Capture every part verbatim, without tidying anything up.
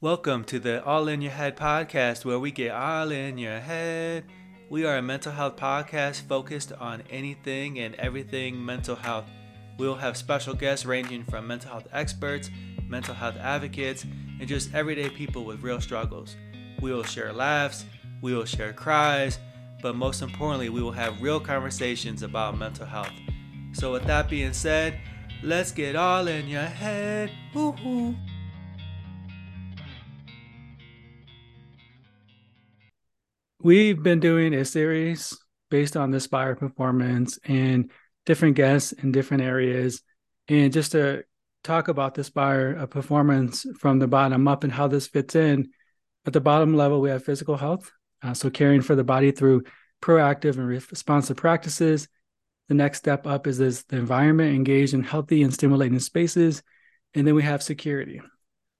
Welcome to the All In Your Head podcast, where we get all in your head. We are a mental health podcast focused on anything and everything mental health. We'll have special guests ranging from mental health experts, mental health advocates, and just everyday people with real struggles. We will share laughs, we will share cries, but most importantly, we will have real conversations about mental health. So with that being said, let's get all in your head. Woo-hoo. We've been doing a series based on the Spire performance and different guests in different areas, and just to talk about the Spire performance from the bottom up and how this fits in. At the bottom level, we have physical health, uh, so caring for the body through proactive and responsive practices. The next step up is this, the environment, engaged in healthy and stimulating spaces. And then we have security.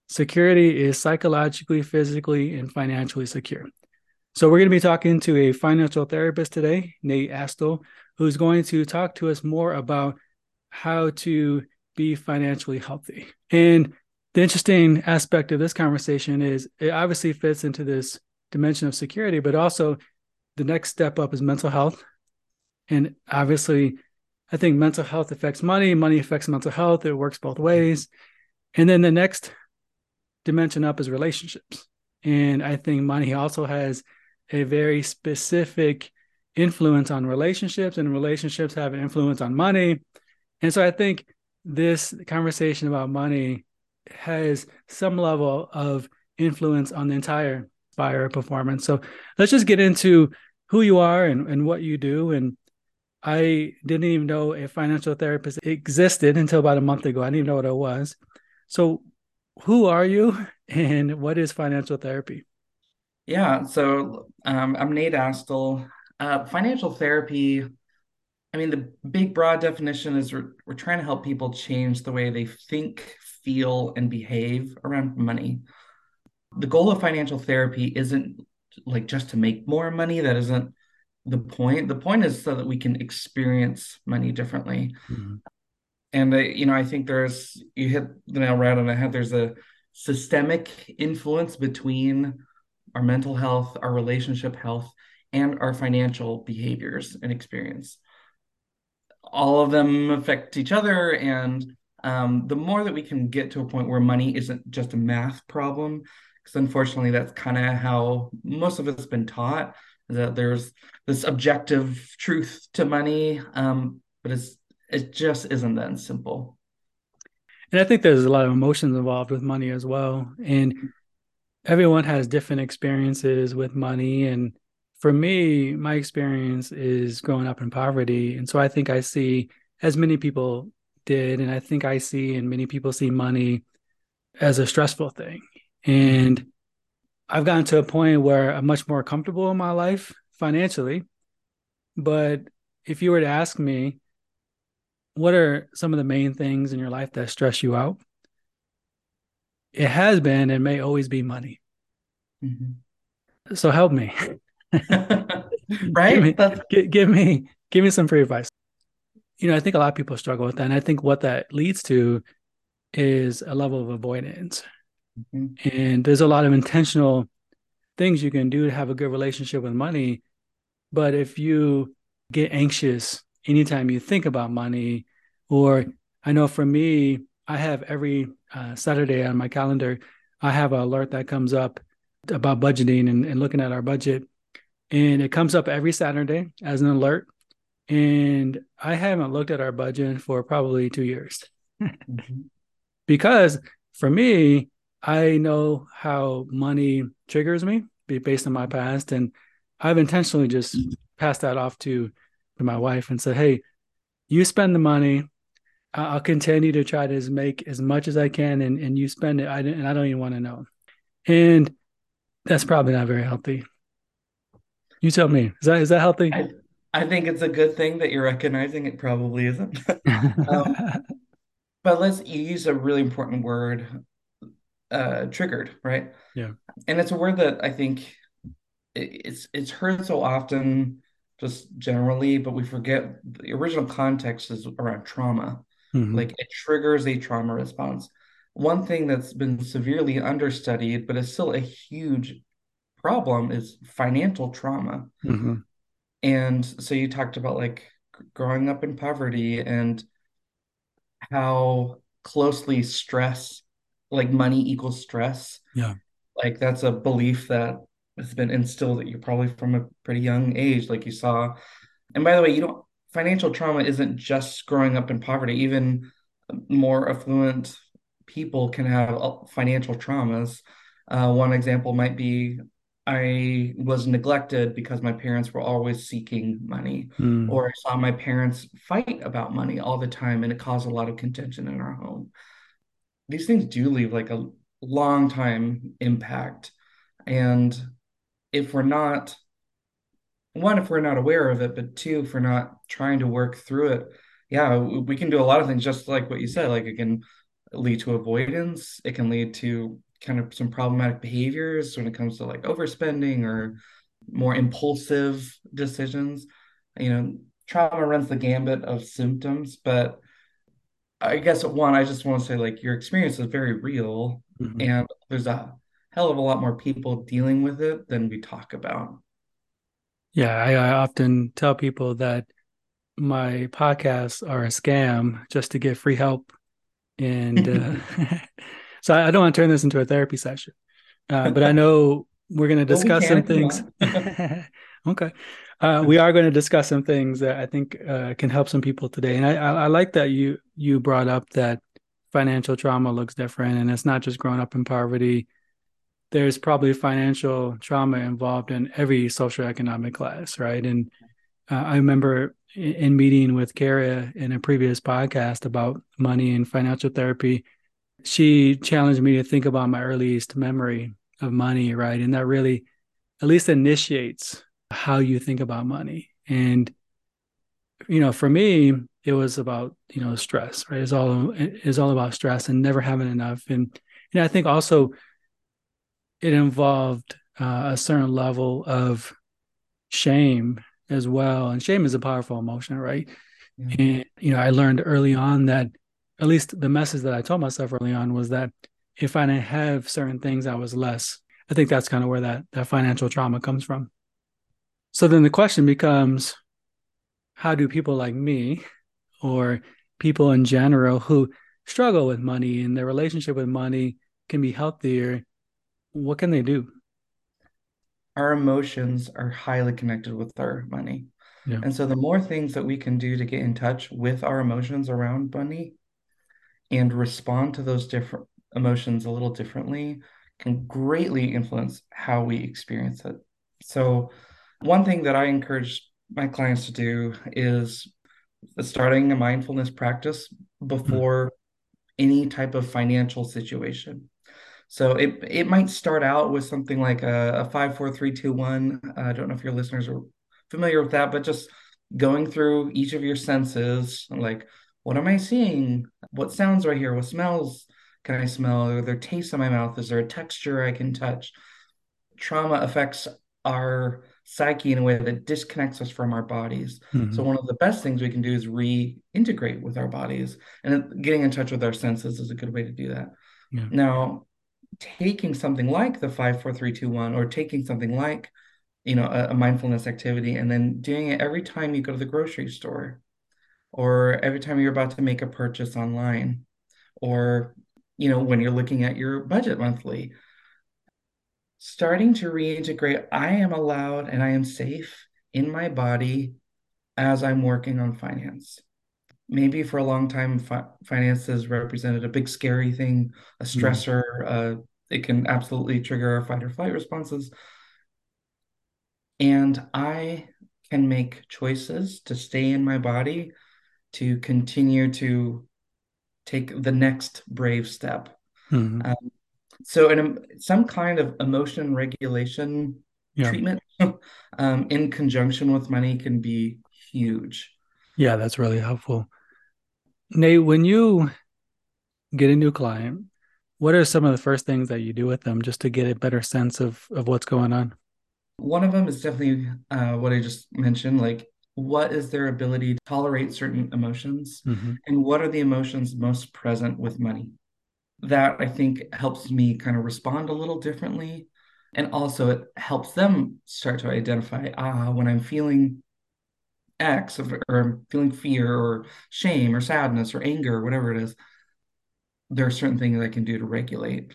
Security is psychologically, physically, and financially secure. So we're going to be talking to a financial therapist today, Nathan Astle, who's going to talk to us more about how to be financially healthy. And the interesting aspect of this conversation is it obviously fits into this dimension of security, but also the next step up is mental health. And obviously, I think mental health affects money, money affects mental health, it works both ways. And then the next dimension up is relationships. And I think money also has a very specific influence on relationships, and relationships have an influence on money. And so I think this conversation about money has some level of influence on the entire Spire performance. So let's just get into who you are and, and what you do. And I didn't even know a financial therapist existed until about a month ago. I didn't even know what it was. So who are you and what is financial therapy? Yeah, so um, I'm Nathan Astle. Uh, financial therapy, I mean, the big broad definition is we're, we're trying to help people change the way they think, feel, and behave around money. The goal of financial therapy isn't like just to make more money. That isn't the point. The point is so that we can experience money differently. Mm-hmm. And, uh, you know, I think there's, you hit the nail right on the head, there's a systemic influence between our mental health, our relationship health, and our financial behaviors and experience. All of them affect each other. And um, the more that we can get to a point where money isn't just a math problem, because unfortunately that's kind of how most of us have been taught, that there's this objective truth to money, um, but it's, it just isn't that simple. And I think there's a lot of emotions involved with money as well. And everyone has different experiences with money. And for me, my experience is growing up in poverty. And so I think I see, as many people did, and I think I see, and many people see money as a stressful thing. And I've gotten to a point where I'm much more comfortable in my life financially. But if you were to ask me, what are some of the main things in your life that stress you out? It has been and may always be money. Mm-hmm. So help me. Right? Give me, That's... Give, give me give me some free advice. You know, I think a lot of people struggle with that. And I think what that leads to is a level of avoidance. Mm-hmm. And there's a lot of intentional things you can do to have a good relationship with money. But if you get anxious anytime you think about money, or I know for me, I have every uh, Saturday on my calendar, I have an alert that comes up about budgeting and, and looking at our budget. And it comes up every Saturday as an alert. And I haven't looked at our budget for probably two years. Mm-hmm. Because for me, I know how money triggers me based on my past. And I've intentionally just passed that off to to my wife and said, hey, you spend the money. I'll continue to try to make as much as I can, and, and you spend it. I didn't, and I don't even want to know. And that's probably not very healthy. You tell me, is that is that healthy? I, I think it's a good thing that you're recognizing it probably isn't. um, but let's you use a really important word, uh, triggered, right? Yeah. And it's a word that I think it, it's it's heard so often, just generally, but we forget the original context is around trauma. Mm-hmm. Like it triggers a trauma response. One thing that's been severely understudied, but is still a huge problem, is financial trauma. Mm-hmm. And so you talked about like growing up in poverty and how closely stress, like money equals stress. Yeah. Like that's a belief that has been instilled at you probably from a pretty young age, like you saw. And by the way, you don't, financial trauma isn't just growing up in poverty. Even more affluent people can have financial traumas. Uh, one example might be, I was neglected because my parents were always seeking money, mm. or I saw my parents fight about money all the time, and it caused a lot of contention in our home. These things do leave like a long time impact. And if we're not, one, if we're not aware of it, but two, if we're not trying to work through it, yeah, we can do a lot of things, just like what you said. Like it can lead to avoidance. It can lead to kind of some problematic behaviors when it comes to like overspending or more impulsive decisions. You know, trauma runs the gambit of symptoms, but I guess at one, I just want to say like your experience is very real, mm-hmm. and there's a hell of a lot more people dealing with it than we talk about. Yeah, I, I often tell people that my podcasts are a scam just to get free help. And uh, so I don't want to turn this into a therapy session, uh, but I know we're going to discuss well, we some things. Okay. Uh, we are going to discuss some things that I think uh, can help some people today. And I, I, I like that you you brought up that financial trauma looks different, and it's not just growing up in poverty. There's probably financial trauma involved in every socioeconomic class, right? And uh, I remember in, in meeting with Kara in a previous podcast about money and financial therapy, she challenged me to think about my earliest memory of money, right? And that really at least initiates how you think about money. And, you know, for me, it was about, you know, stress, right? It's all, it's all about stress and never having enough. And, and I think also it involved uh, a certain level of shame as well. And shame is a powerful emotion, right? Yeah. And, you know, I learned early on that, at least the message that I told myself early on was that if I didn't have certain things, I was less. I think that's kind of where that, that financial trauma comes from. So then the question becomes, how do people like me or people in general who struggle with money and their relationship with money can be healthier? What can they do? Our emotions are highly connected with our money. Yeah. And so the more things that we can do to get in touch with our emotions around money and respond to those different emotions a little differently can greatly influence how we experience it. So one thing that I encourage my clients to do is starting a mindfulness practice before any type of financial situation. So it it might start out with something like a, a five, four, three, two, one. Uh, I don't know if your listeners are familiar with that, but just going through each of your senses, like, what am I seeing? What sounds do I hear? What smells can I smell? Are there tastes in my mouth? Is there a texture I can touch? Trauma affects our psyche in a way that disconnects us from our bodies. Mm-hmm. So one of the best things we can do is reintegrate with our bodies, and getting in touch with our senses is a good way to do that. Yeah. Now, taking something like the five, four, three, two, one, or taking something like, you know, a, a mindfulness activity, and then doing it every time you go to the grocery store, or every time you're about to make a purchase online, or, you know, when you're looking at your budget monthly, starting to reintegrate, I am allowed and I am safe in my body as I'm working on finance. Maybe for a long time, fi- finances represented a big scary thing, a stressor. Mm. Uh, it can absolutely trigger our fight or flight responses. And I can make choices to stay in my body, to continue to take the next brave step. Mm-hmm. Um, so in a, some kind of emotion regulation yeah. treatment um, in conjunction with money can be huge. Yeah, that's really helpful. Nate, when you get a new client, what are some of the first things that you do with them just to get a better sense of, of what's going on? One of them is definitely uh, what I just mentioned, like what is their ability to tolerate certain emotions, mm-hmm. and what are the emotions most present with money? that I think helps me kind of respond a little differently. And also it helps them start to identify, ah, when I'm feeling X or I'm feeling fear or shame or sadness or anger or whatever it is, there are certain things I can do to regulate.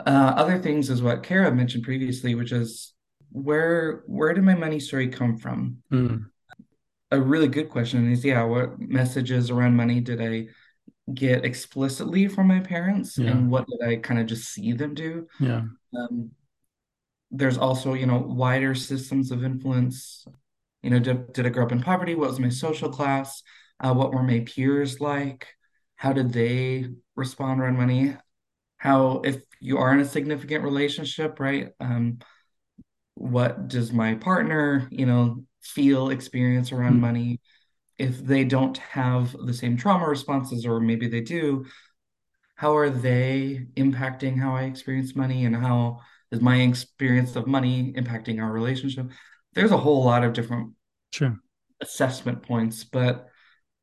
Uh, other things is what Kara mentioned previously, which is where where did my money story come from? Mm. A really good question is, yeah, what messages around money did I get explicitly from my parents, yeah, and what did I kind of just see them do? Yeah. Um, there's also, you know, wider systems of influence. You know, did, did I grow up in poverty? What was my social class? Uh, what were my peers like? How did they respond around money? How, if you are in a significant relationship, right? Um, what does my partner, you know, feel, experience around mm-hmm. money? If they don't have the same trauma responses, or maybe they do, how are they impacting how I experience money, and how is my experience of money impacting our relationship? There's a whole lot of different sure. assessment points, but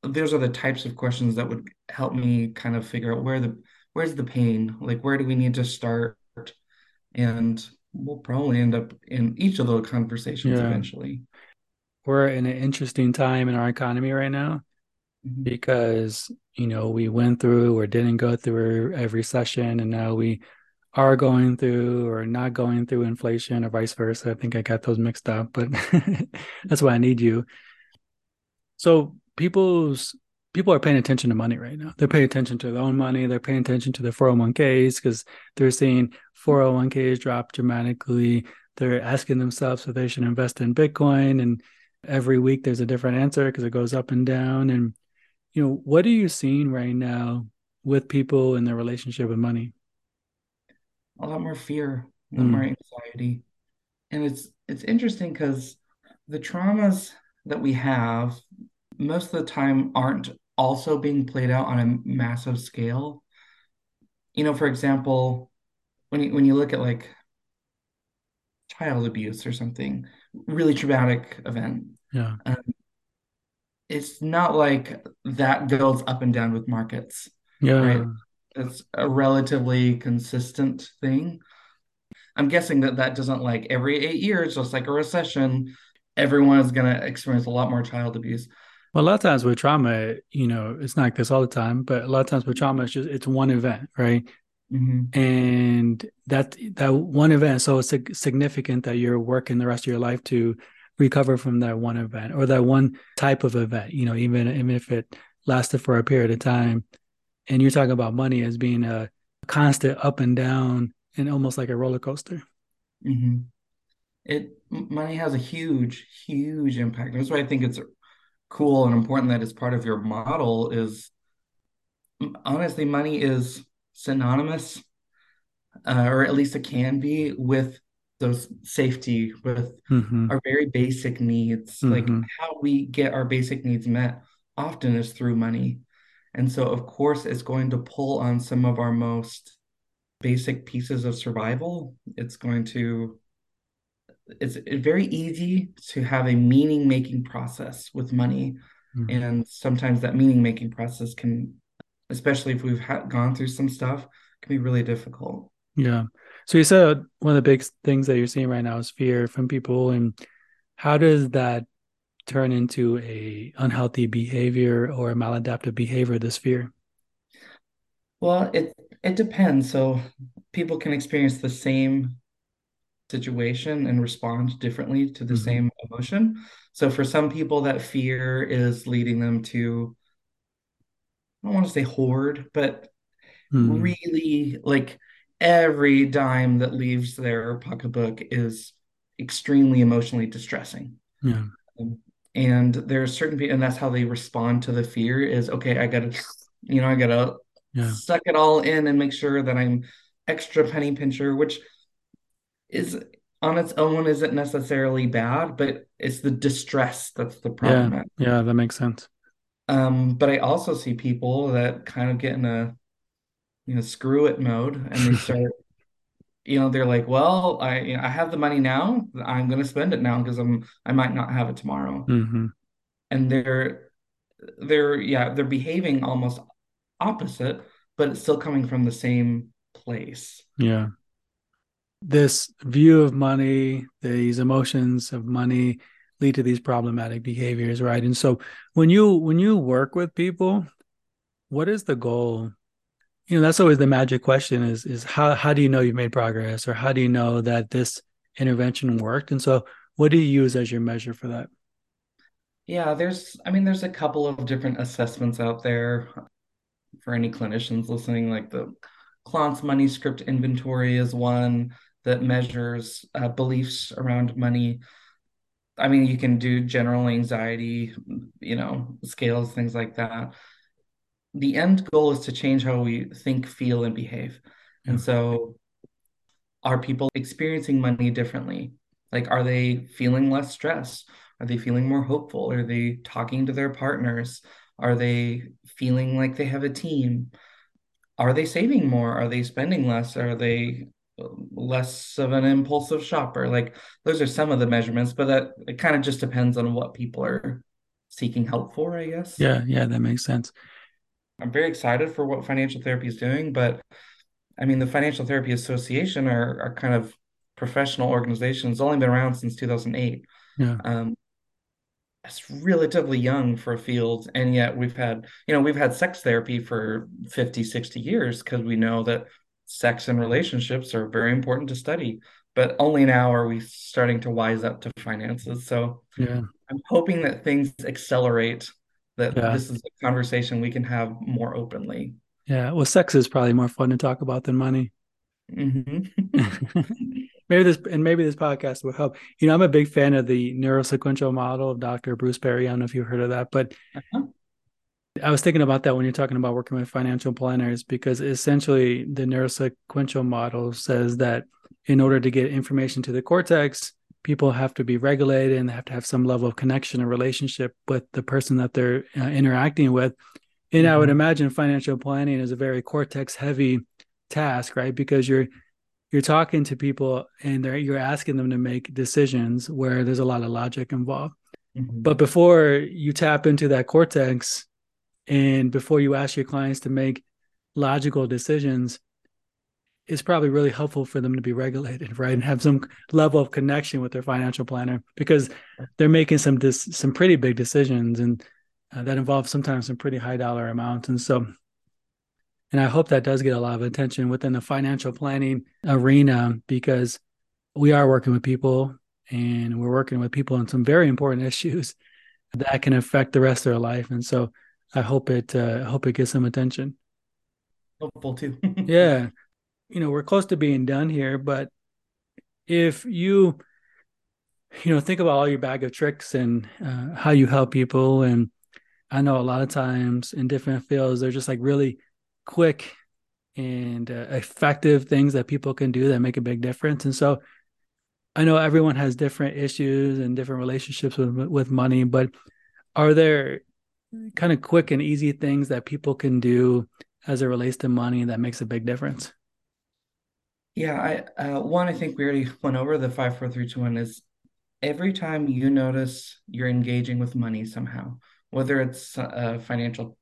those are the types of questions that would help me kind of figure out where the where's the pain, like where do we need to start, and we'll probably end up in each of those conversations yeah. eventually. We're in an interesting time in our economy right now mm-hmm. because, you know, we went through or didn't go through a recession, and now we are going through or not going through inflation, or vice versa. I think I got those mixed up, but that's why I need you. So people's people are paying attention to money right now. They're paying attention to their own money. They're paying attention to their four oh one k's because they're seeing four oh one k's drop dramatically. They're asking themselves if they should invest in Bitcoin, and every week there's a different answer because it goes up and down. And, you know, what are you seeing right now with people in their relationship with money? A lot more fear, a lot mm. more anxiety. And it's it's interesting because the traumas that we have most of the time aren't also being played out on a massive scale. You know, for example, when you, when you look at like child abuse or something, really traumatic event. Yeah. Um, it's not like that goes up and down with markets. Yeah. Right? It's a relatively consistent thing. I'm guessing that that doesn't like every eight years, just like a recession, everyone is going to experience a lot more child abuse. Well, a lot of times with trauma, you know, it's not like this all the time, but a lot of times with trauma, it's just, it's one event, right? Mm-hmm. And that that one event, so it's significant that you're working the rest of your life to recover from that one event or that one type of event, you know, even, even if it lasted for a period of time. And you're talking about money as being a constant up and down and almost like a roller coaster. Mm-hmm. It money has a huge, huge impact. That's why I think it's cool and important that it's part of your model is, honestly, money is synonymous, uh, or at least it can be, with those safety, with mm-hmm. our very basic needs. Mm-hmm. Like how we get our basic needs met often is through money. And so, of course, it's going to pull on some of our most basic pieces of survival. It's going to, it's very easy to have a meaning-making process with money. Mm-hmm. And sometimes that meaning-making process can, especially if we've ha- gone through some stuff, can be really difficult. Yeah. So you said one of the big things that you're seeing right now is fear from people. And how does that turn into a unhealthy behavior or a maladaptive behavior, this fear? Well, it it depends. So people can experience the same situation and respond differently to the mm-hmm. same emotion. So for some people, that fear is leading them to, I don't want to say hoard, but mm-hmm. really like every dime that leaves their pocketbook is extremely emotionally distressing. Yeah. Um, And there's certain people, and that's how they respond to the fear is, okay, I got to, you know, I got to yeah. suck it all in and make sure that I'm extra penny pincher, which is on its own, isn't necessarily bad, but it's the distress that's the problem. Yeah, yeah, that makes sense. Um, but I also see people that kind of get in a, you know, screw it mode, and they start, you know, they're like, well, I you know, I have the money now. I'm going to spend it now because I'm I might not have it tomorrow. Mm-hmm. And they're they're yeah they're behaving almost opposite, but it's still coming from the same place. Yeah. This view of money, these emotions of money lead to these problematic behaviors, right? And so when you when you work with people, what is the goal? You know, that's always the magic question is, is how, how do you know you've made progress, or how do you know that this intervention worked? And so what do you use as your measure for that? Yeah, there's, I mean, there's a couple of different assessments out there for any clinicians listening, like the Klontz Money Script Inventory is one that measures uh, beliefs around money. I mean, you can do general anxiety, you know, scales, things like that. The end goal is to change how we think, feel, and behave. Yeah. And so are people experiencing money differently? Like, are they feeling less stressed? Are they feeling more hopeful? Are they talking to their partners? Are they feeling like they have a team? Are they saving more? Are they spending less? Are they less of an impulsive shopper? Like, those are some of the measurements, but that it kind of just depends on what people are seeking help for, I guess. Yeah, yeah, that makes sense. I'm very excited for what financial therapy is doing, but I mean, the Financial Therapy Association are, are kind of professional organizations. It's only been around since two thousand eight. Yeah. Um, it's relatively young for a field. And yet we've had, you know, we've had sex therapy for fifty, sixty years because we know that sex and relationships are very important to study, but only now are we starting to wise up to finances. So yeah. I'm hoping that things accelerate, that yeah. this is a conversation we can have more openly. Yeah. Well, sex is probably more fun to talk about than money. Mm-hmm. Maybe this, and maybe this podcast will help. You know, I'm a big fan of the neurosequential model of Doctor Bruce Perry. I don't know if you've heard of that, but uh-huh. I was thinking about that when you're talking about working with financial planners, because essentially the neurosequential model says that in order to get information to the cortex, people have to be regulated and they have to have some level of connection and relationship with the person that they're uh, interacting with. And mm-hmm. I would imagine financial planning is a very cortex heavy task, right? Because you're you're talking to people and they're, you're asking them to make decisions where there's a lot of logic involved. Mm-hmm. But before you tap into that cortex and before you ask your clients to make logical decisions, it's probably really helpful for them to be regulated, right? And have some level of connection with their financial planner, because they're making some dis- some pretty big decisions, and uh, that involves sometimes some pretty high dollar amounts. And so And I hope that does get a lot of attention within the financial planning arena, because we are working with people, and we're working with people on some very important issues that can affect the rest of their life. And so I hope it, uh, hope it gets some attention. Hopeful too. Yeah. You know, we're close to being done here, but if you, you know, think about all your bag of tricks and uh, how you help people. And I know a lot of times in different fields, they're just like really quick and uh, effective things that people can do that make a big difference. And so I know everyone has different issues and different relationships with, with money, but are there kind of quick and easy things that people can do as it relates to money that makes a big difference? Yeah. I, uh, one, I think we already went over the five, four, three, two, one is every time you notice you're engaging with money somehow, whether it's a financial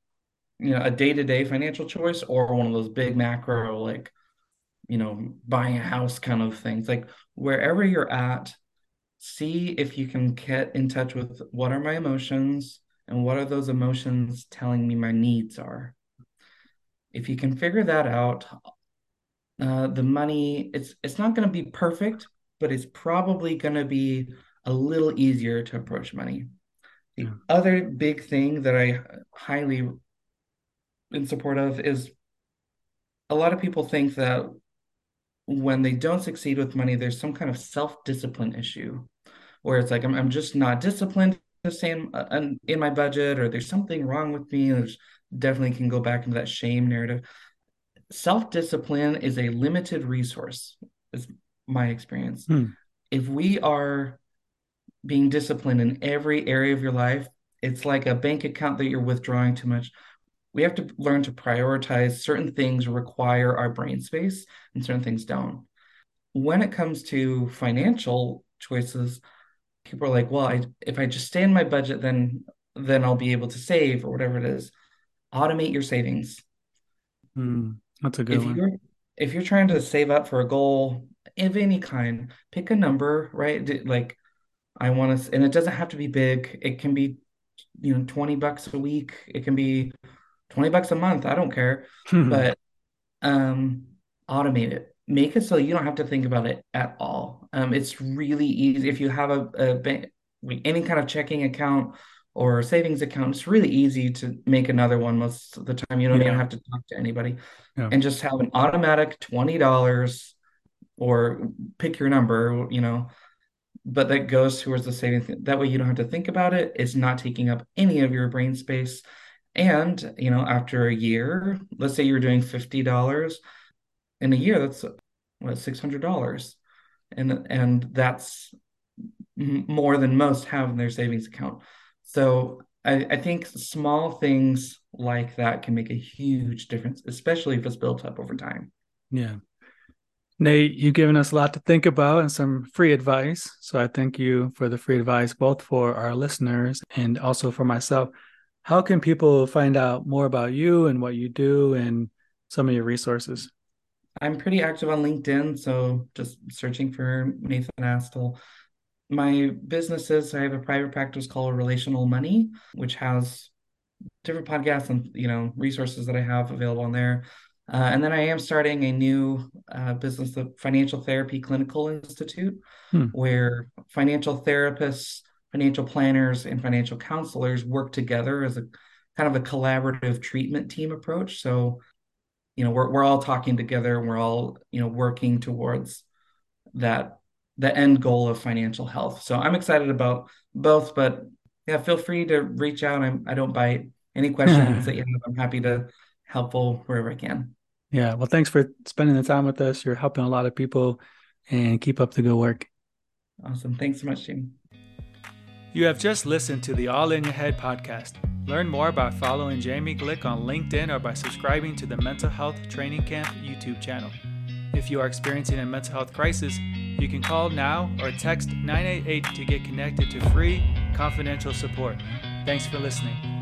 you know, a day-to-day financial choice or one of those big macro, like, you know, buying a house kind of things, like wherever you're at, see if you can get in touch with what are my emotions and what are those emotions telling me my needs are. If you can figure that out, uh, the money, it's, it's not going to be perfect, but it's probably going to be a little easier to approach money. The yeah. other big thing that I highly in support of is a lot of people think that when they don't succeed with money, there's some kind of self-discipline issue where it's like, I'm, I'm just not disciplined the same uh, in my budget, or there's something wrong with me. There's definitely can go back into that shame narrative. Self-discipline is a limited resource, is my experience. Hmm. If we are being disciplined in every area of your life, it's like a bank account that you're withdrawing too much. We have to learn to prioritize. Certain things require our brain space and certain things don't. When it comes to financial choices, people are like, well, I, if I just stay in my budget, then, then I'll be able to save or whatever it is. Automate your savings. Mm, that's a good if one. You're, if you're trying to save up for a goal of any kind, pick a number, right? Like I want to, and it doesn't have to be big. It can be, you know, twenty bucks a week. It can be twenty bucks a month. I don't care, but um, automate it. Make it so you don't have to think about it at all. Um, it's really easy. If you have a, a bank, any kind of checking account or savings account, it's really easy to make another one most of the time. You don't yeah. even have to talk to anybody. Yeah. And just have an automatic twenty dollars or pick your number, you know, but that goes towards the savings. That way you don't have to think about it. It's not taking up any of your brain space. And, you know, after a year, let's say you're doing fifty dollars in a year, that's what, six hundred dollars. And, and that's more than most have in their savings account. So I, I think small things like that can make a huge difference, especially if it's built up over time. Yeah. Nate, you've given us a lot to think about and some free advice. So I thank you for the free advice, both for our listeners and also for myself. How can people find out more about you and what you do and some of your resources? I'm pretty active on LinkedIn, so just searching for Nathan Astle. My businesses, I have a private practice called Relational Money, which has different podcasts and, you know, resources that I have available on there. Uh, and then I am starting a new uh, business, the Financial Therapy Clinical Institute, hmm. where financial therapists, financial planners, and financial counselors work together as a kind of a collaborative treatment team approach. So, you know, we're we're all talking together. We're all, you know, working towards that the end goal of financial health. So I'm excited about both, but yeah, feel free to reach out. I'm, I don't bite. Any questions that you have, I'm happy to helpful wherever I can. Yeah. Well, thanks for spending the time with us. You're helping a lot of people, and keep up the good work. Awesome. Thanks so much, Jamie. You have just listened to the All In Your Head podcast. Learn more by following Jamie Glick on LinkedIn or by subscribing to the Mental Health Training Camp YouTube channel. If you are experiencing a mental health crisis, you can call now or text nine eight eight to get connected to free, confidential support. Thanks for listening.